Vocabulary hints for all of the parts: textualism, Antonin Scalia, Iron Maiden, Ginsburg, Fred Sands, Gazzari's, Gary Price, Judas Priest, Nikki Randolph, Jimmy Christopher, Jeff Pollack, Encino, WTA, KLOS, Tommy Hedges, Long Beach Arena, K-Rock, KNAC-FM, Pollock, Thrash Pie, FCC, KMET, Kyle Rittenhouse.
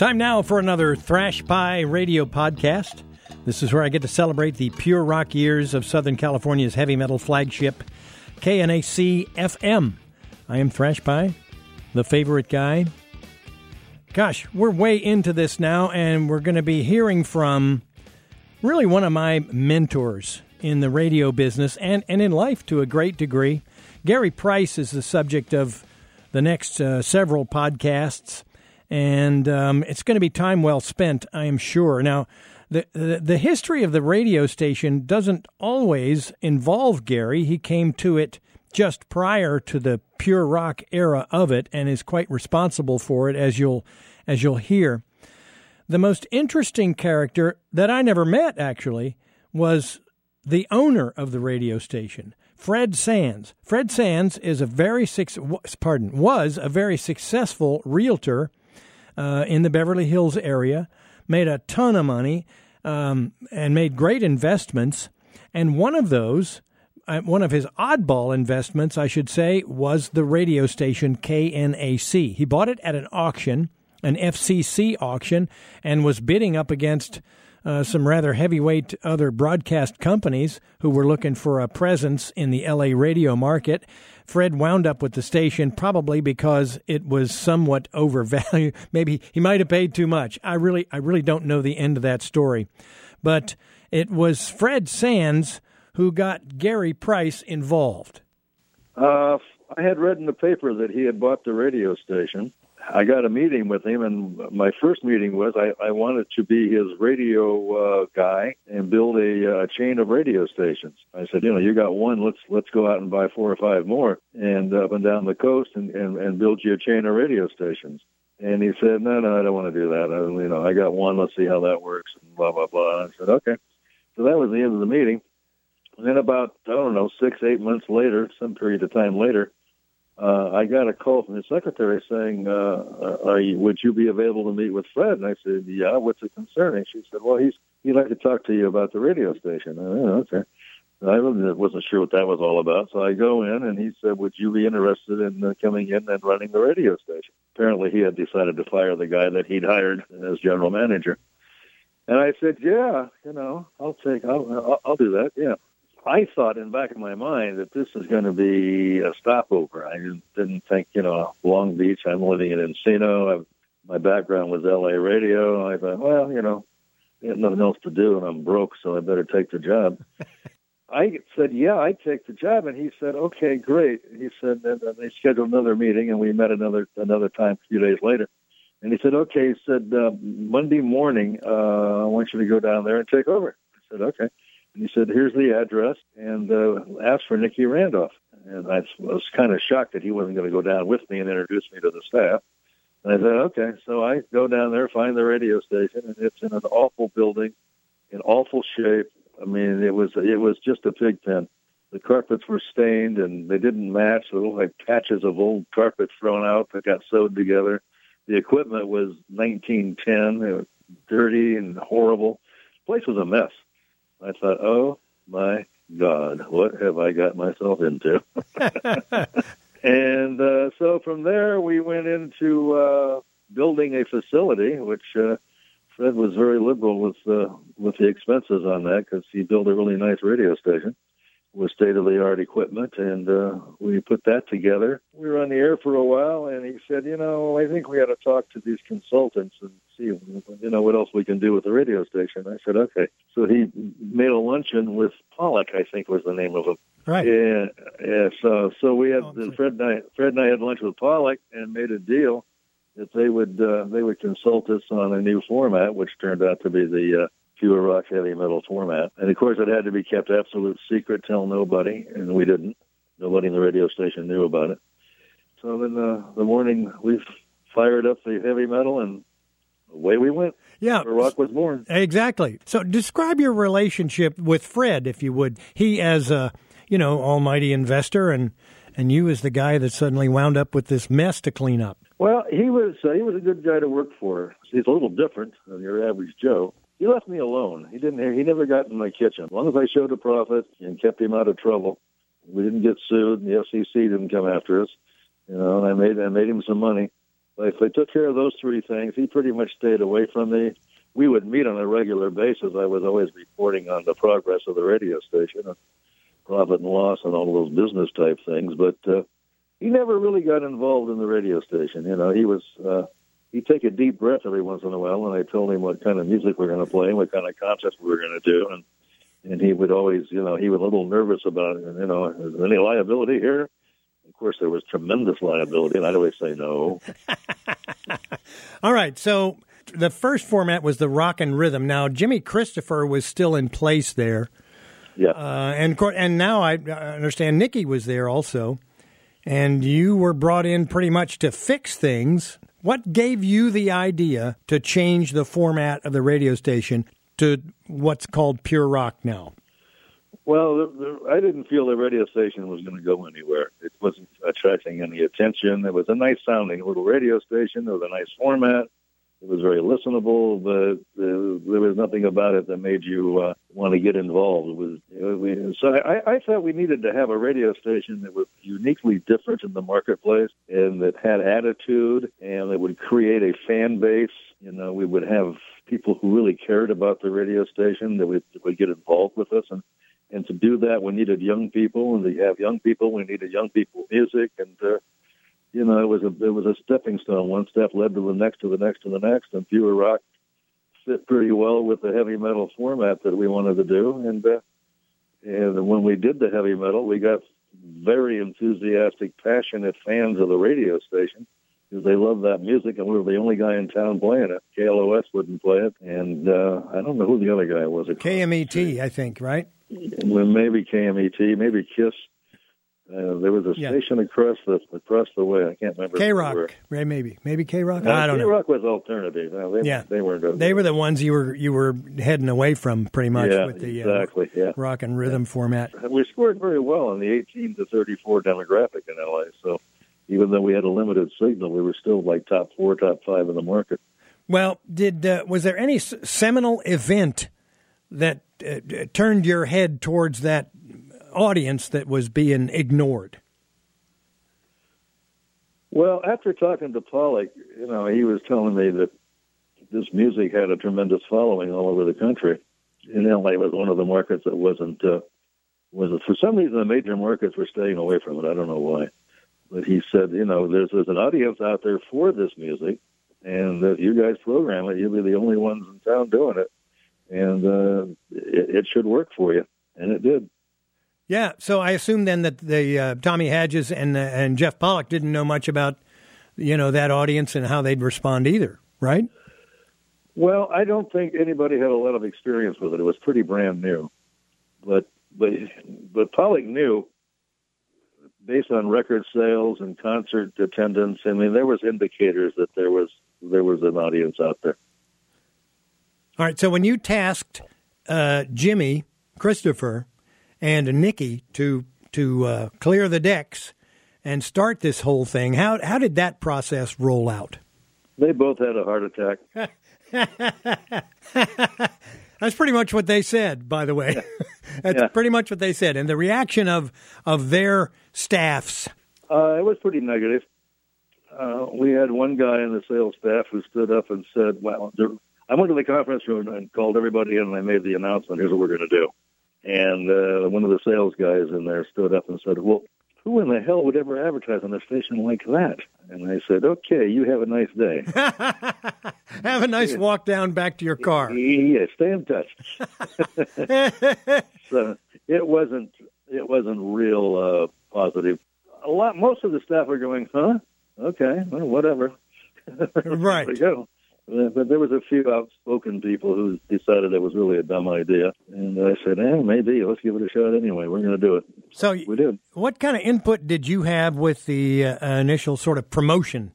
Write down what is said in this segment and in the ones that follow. Time now for another Thrash Pie radio podcast. This is where I get to celebrate the pure rock years of Southern California's heavy metal flagship, KNAC-FM. I am Thrash Pie, the favorite guy. Gosh, we're way into this now, and we're going to be hearing from really one of my mentors in the radio business and in life to a great degree. Gary Price is the subject of the next several podcasts, and it's going to be time well spent, I am sure. Now, the history of the radio station doesn't always involve Gary. He came to it just prior to the pure rock era of it and is quite responsible for it, as you'll hear. The most interesting character that I never met, actually, was the owner of the radio station, Fred Sands. Fred Sands is was a very successful realtor in the Beverly Hills area, made a ton of money, and made great investments. And one of his oddball investments, I should say, was the radio station KNAC. He bought it at an auction, an FCC auction, and was bidding up against some rather heavyweight other broadcast companies who were looking for a presence in the L.A. radio market. Fred wound up with the station probably because it was somewhat overvalued. Maybe he might have paid too much. I really don't know the end of that story. But it was Fred Sands who got Gary Price involved. I had read in the paper that he had bought the radio station. I got a meeting with him, and my first meeting was I wanted to be his radio guy and build a chain of radio stations. I said, you got one, let's go out and buy 4 or 5 more and up and down the coast and build you a chain of radio stations. And he said, no, I don't want to do that. I got one, let's see how that works, and blah, blah, blah. And I said, okay. So that was the end of the meeting. And then about, 6, 8 months later, some period of time later, I got a call from his secretary saying, would you be available to meet with Fred? And I said, yeah, what's it concerning? She said, well, he'd like to talk to you about the radio station. I said, okay. I really wasn't sure what that was all about. So I go in, and he said, would you be interested in coming in and running the radio station? Apparently he had decided to fire the guy that he'd hired as general manager. And I said, yeah, I'll do that, yeah. I thought in the back of my mind that this is going to be a stopover. I didn't think, Long Beach, I'm living in Encino. My background was L.A. radio. I thought, I had nothing else to do, and I'm broke, so I better take the job. I said, yeah, I'd take the job. And he said, okay, great. He said, and they scheduled another meeting, and we met another time a few days later. And he said, okay, he said, Monday morning, I want you to go down there and take over. I said, okay. And he said, here's the address, and asked for Nikki Randolph. And I was kind of shocked that he wasn't going to go down with me and introduce me to the staff. And I said, okay. So I go down there, find the radio station, and it's in an awful building, in awful shape. I mean, it was just a pig pen. The carpets were stained, and they didn't match. They looked like patches of old carpet thrown out that got sewed together. The equipment was 1910. It was dirty and horrible. The place was a mess. I thought, oh, my God, what have I got myself into? And so from there, we went into building a facility, which Fred was very liberal with the expenses on that, because he built a really nice radio station with state-of-the-art equipment, and we put that together. We were on the air for a while, and he said, I think we ought to talk to these consultants and see, what else we can do with the radio station. I said, okay. So he made a luncheon with Pollock, I think was the name of him. Right. Yeah. So we had Fred and I had lunch with Pollock and made a deal that they would consult us on a new format, which turned out to be the pure rock heavy metal format. And, of course, it had to be kept absolute secret, tell nobody, and we didn't. Nobody in the radio station knew about it. So then the morning we fired up the heavy metal, and away we went. Yeah. Pure rock was born. Exactly. So describe your relationship with Fred, if you would. He as a, almighty investor, and you as the guy that suddenly wound up with this mess to clean up. Well, he was a good guy to work for. He's a little different than your average Joe. He left me alone. He never got in my kitchen. As long as I showed a profit and kept him out of trouble, we didn't get sued, and the FCC didn't come after us. And I made him some money. If I took care of those three things, he pretty much stayed away from me. We would meet on a regular basis. I was always reporting on the progress of the radio station, and profit and loss, and all those business-type things. But he never really got involved in the radio station. You know, he was he'd take a deep breath every once in a while, and I told him what kind of music we were going to play and what kind of concerts we were going to do. And he would always, you know, he was a little nervous about, you know, is there any liability here? Of course, there was tremendous liability, and I'd always say no. All right, so the first format was the rock and rhythm. Now, Jimmy Christopher was still in place there. Yeah. And now I understand Nikki was there also, and you were brought in pretty much to fix things. What gave you the idea to change the format of the radio station to what's called pure rock now? Well, I didn't feel the radio station was going to go anywhere. It wasn't attracting any attention. It was a nice-sounding little radio station. It was a nice format. It was very listenable, but there was nothing about it that made you want to get involved. So I thought we needed to have a radio station that was uniquely different in the marketplace and that had attitude and that would create a fan base. You know, we would have people who really cared about the radio station that would get involved with us. And to do that, we needed young people. And to have young people, we needed young people music. And you know, it was a stepping stone. One step led to the next, to the next, to the next, and pure rock fit pretty well with the heavy metal format that we wanted to do. And when we did the heavy metal, we got very enthusiastic, passionate fans of the radio station because they loved that music, and we were the only guy in town playing it. KLOS wouldn't play it, and I don't know who the other guy was. KMET, I think, right? Well, maybe KMET, maybe KISS. There was a station across the way. I can't remember. K-Rock, right? Maybe K-Rock. No, I don't know. K-Rock was alternative. No, they weren't. They were the ones you were heading away from pretty much with the rock and rhythm format. We scored very well in the 18 to 34 demographic in LA. So even though we had a limited signal, we were still like top four, top five in the market. Well, was there any seminal event that turned your head towards that audience that was being ignored? Well, after talking to Pollock, you know, he was telling me that this music had a tremendous following all over the country. And LA was one of the markets that wasn't. For some reason, the major markets were staying away from it. I don't know why. But he said, you know, there's an audience out there for this music, and if you guys program it, you'll be the only ones in town doing it. And it should work for you. And it did. Yeah, so I assume then that the Tommy Hedges and Jeff Pollack didn't know much about, you know, that audience and how they'd respond either, right? Well, I don't think anybody had a lot of experience with it. It was pretty brand new, but Pollack knew, based on record sales and concert attendance. I mean, there was indicators that there was an audience out there. All right. So when you tasked Jimmy Christopher and Nikki to clear the decks and start this whole thing, how did that process roll out? They both had a heart attack. That's pretty much what they said, by the way. Yeah. That's pretty much what they said. And the reaction of their staffs? It was pretty negative. We had one guy in the sales staff who stood up and said, well, I went to the conference room and called everybody in, and I made the announcement, here's what we're going to do. And one of the sales guys in there stood up and said, well, who in the hell would ever advertise on a station like that? And I said, okay, you have a nice day. Have a nice walk down back to your car. Yeah, stay in touch. So it wasn't real positive. Most of the staff were going, huh? Okay, well, whatever. Right. There we go. But there was a few outspoken people who decided it was really a dumb idea. And I said, maybe. Let's give it a shot anyway. We're going to do it. So we did. What kind of input did you have with the initial sort of promotion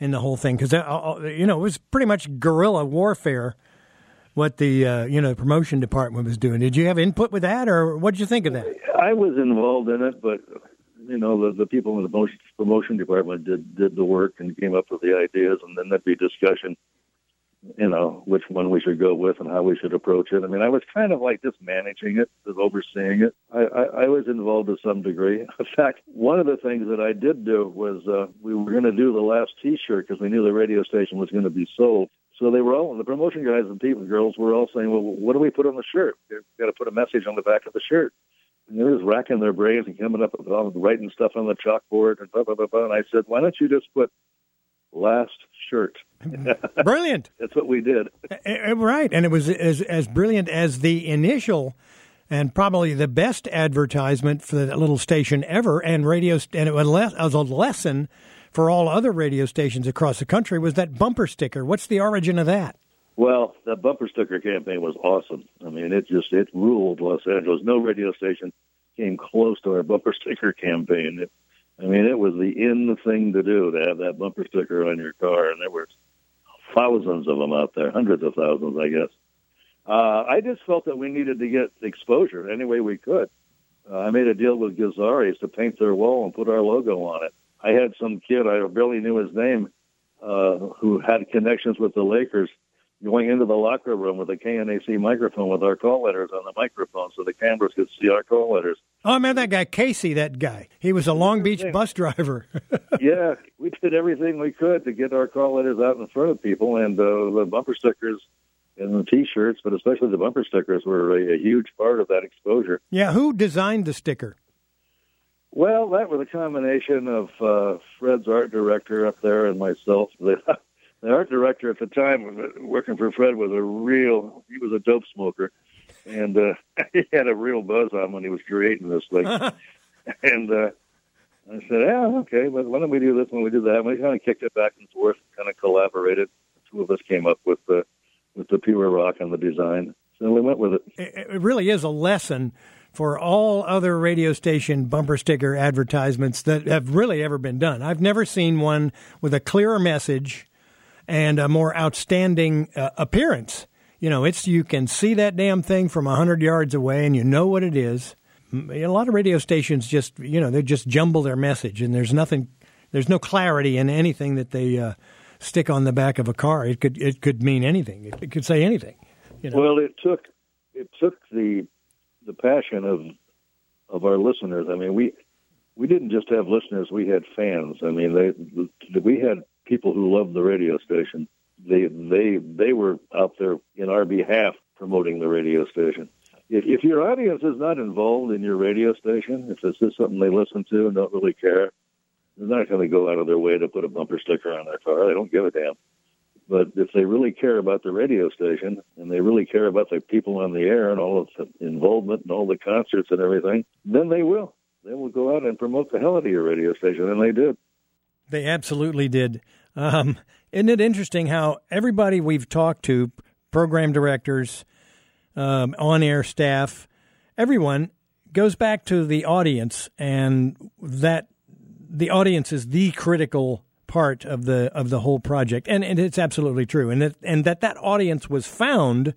in the whole thing? Because, you know, it was pretty much guerrilla warfare what the, you know, promotion department was doing. Did you have input with that, or what did you think of that? I was involved in it, but, you know, the people in the promotion department did the work and came up with the ideas, and then there'd be discussion. you know, which one we should go with and how we should approach it. I mean, I was kind of like just managing it, just overseeing it. I was involved to some degree. In fact, one of the things that I did do was we were going to do the last T-shirt because we knew the radio station was going to be sold. So they were all, the promotion guys and people, girls, were all saying, well, what do we put on the shirt? We've got to put a message on the back of the shirt. And they were just racking their brains and coming up with all writing stuff on the chalkboard and blah, blah, blah, blah. And I said, why don't you just put last shirt? Brilliant. That's what we did. Right. And it was as brilliant as the initial and probably the best advertisement for that little station ever. And radio, and it was a lesson for all other radio stations across the country, was that bumper sticker. What's the origin of that? Well, the bumper sticker campaign was awesome. I mean, it ruled Los Angeles. No radio station came close to our bumper sticker campaign. It was the in thing to do, to have that bumper sticker on your car, and there were thousands of them out there, hundreds of thousands, I guess. I just felt that we needed to get exposure any way we could. I made a deal with Gazzari's to paint their wall and put our logo on it. I had some kid, I barely knew his name, who had connections with the Lakers, going into the locker room with a KNAC microphone with our call letters on the microphone so the cameras could see our call letters. Oh, man, that guy, Casey, that guy. He was a Long Beach bus driver. Yeah, we did everything we could to get our call letters out in front of people, and the bumper stickers and the T-shirts, but especially the bumper stickers, were a huge part of that exposure. Yeah, who designed the sticker? Well, that was a combination of Fred's art director up there and myself. The art director at the time, working for Fred, he was a dope smoker, and he had a real buzz on when he was creating this thing. And I said, yeah, okay, but why don't we do this when we do that? And we kind of kicked it back and forth, kind of collaborated. The two of us came up with the P-Rock and the design, so we went with it. It really is a lesson for all other radio station bumper sticker advertisements that have really ever been done. I've never seen one with a clearer message and a more outstanding appearance. You know, you can see that damn thing from 100 yards away, and you know what it is. A lot of radio stations just, you know, they just jumble their message, and there's no clarity in anything that they stick on the back of a car. It could mean anything. It could say anything. You know? Well, it took the passion of our listeners. I mean, we didn't just have listeners; we had fans. I mean, we had people who loved the radio station. They were out there in our behalf promoting the radio station. If your audience is not involved in your radio station, if it's just something they listen to and don't really care, they're not going to go out of their way to put a bumper sticker on their car. They don't give a damn. But if they really care about the radio station and they really care about the people on the air and all of the involvement and all the concerts and everything, then they will. They will go out and promote the hell out of your radio station, and they did. They absolutely did. Isn't it interesting how everybody we've talked to, program directors, on-air staff, everyone goes back to the audience, and that the audience is the critical part of the whole project. And it's absolutely true. And that audience was found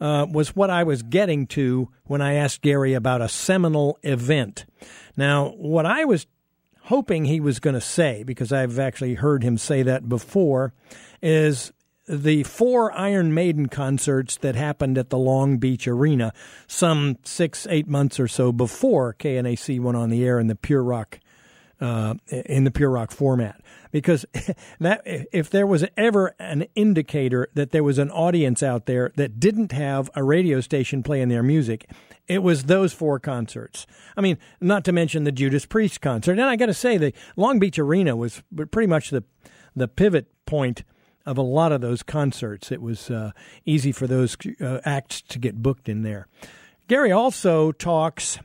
was what I was getting to when I asked Gary about a seminal event. Now, what I was hoping he was going to say, because I've actually heard him say that before, is the 4 Iron Maiden concerts that happened at the Long Beach Arena some 6-8 months or so before KNAC went on the air in the Pure Rock format. Because that, if there was ever an indicator that there was an audience out there that didn't have a radio station playing their music, it was those 4 concerts. I mean, not to mention the Judas Priest concert. And I got to say, the Long Beach Arena was pretty much the pivot point of a lot of those concerts. It was easy for those acts to get booked in there. Gary also talks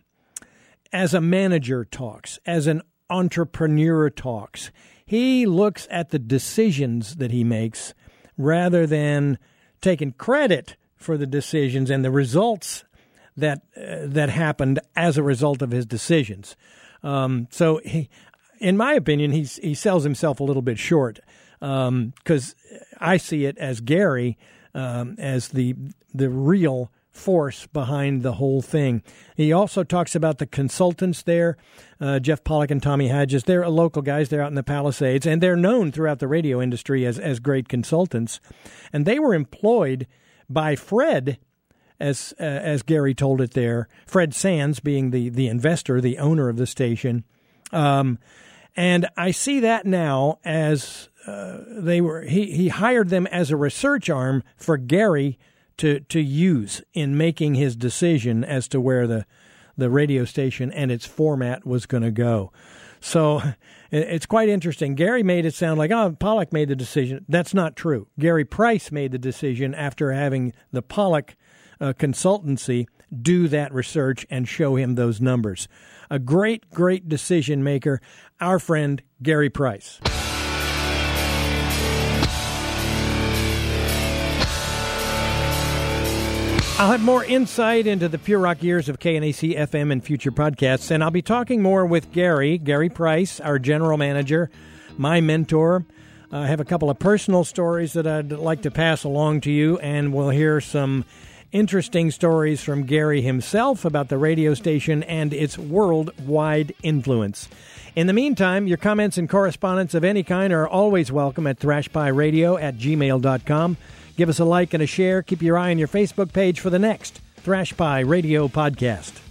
as a manager talks, as an entrepreneur talks. He looks at the decisions that he makes rather than taking credit for the decisions and the results that happened as a result of his decisions. So he, in my opinion, he sells himself a little bit short, because I see it as Gary as the real force behind the whole thing. He also talks about the consultants there, Jeff Pollack and Tommy Hedges. They're local guys. They're out in the Palisades, and they're known throughout the radio industry as great consultants. And they were employed by Fred, as Gary told it there, Fred Sands being the investor, the owner of the station. And I see that now as he hired them as a research arm for Gary to use in making his decision as to where the radio station and its format was going to go. So it's quite interesting. Gary made it sound like, oh, Pollock made the decision. That's not true. Gary Price made the decision after having the Pollock consultancy do that research and show him those numbers. A great, great decision maker, our friend Gary Price. I'll have more insight into the Pure Rock years of KNAC-FM in future podcasts, and I'll be talking more with Gary Price, our general manager, my mentor. I have a couple of personal stories that I'd like to pass along to you, and we'll hear some interesting stories from Gary himself about the radio station and its worldwide influence. In the meantime, your comments and correspondence of any kind are always welcome at thrashpieradio@gmail.com. Give us a like and a share. Keep your eye on your Facebook page for the next Thrash Pie Radio podcast.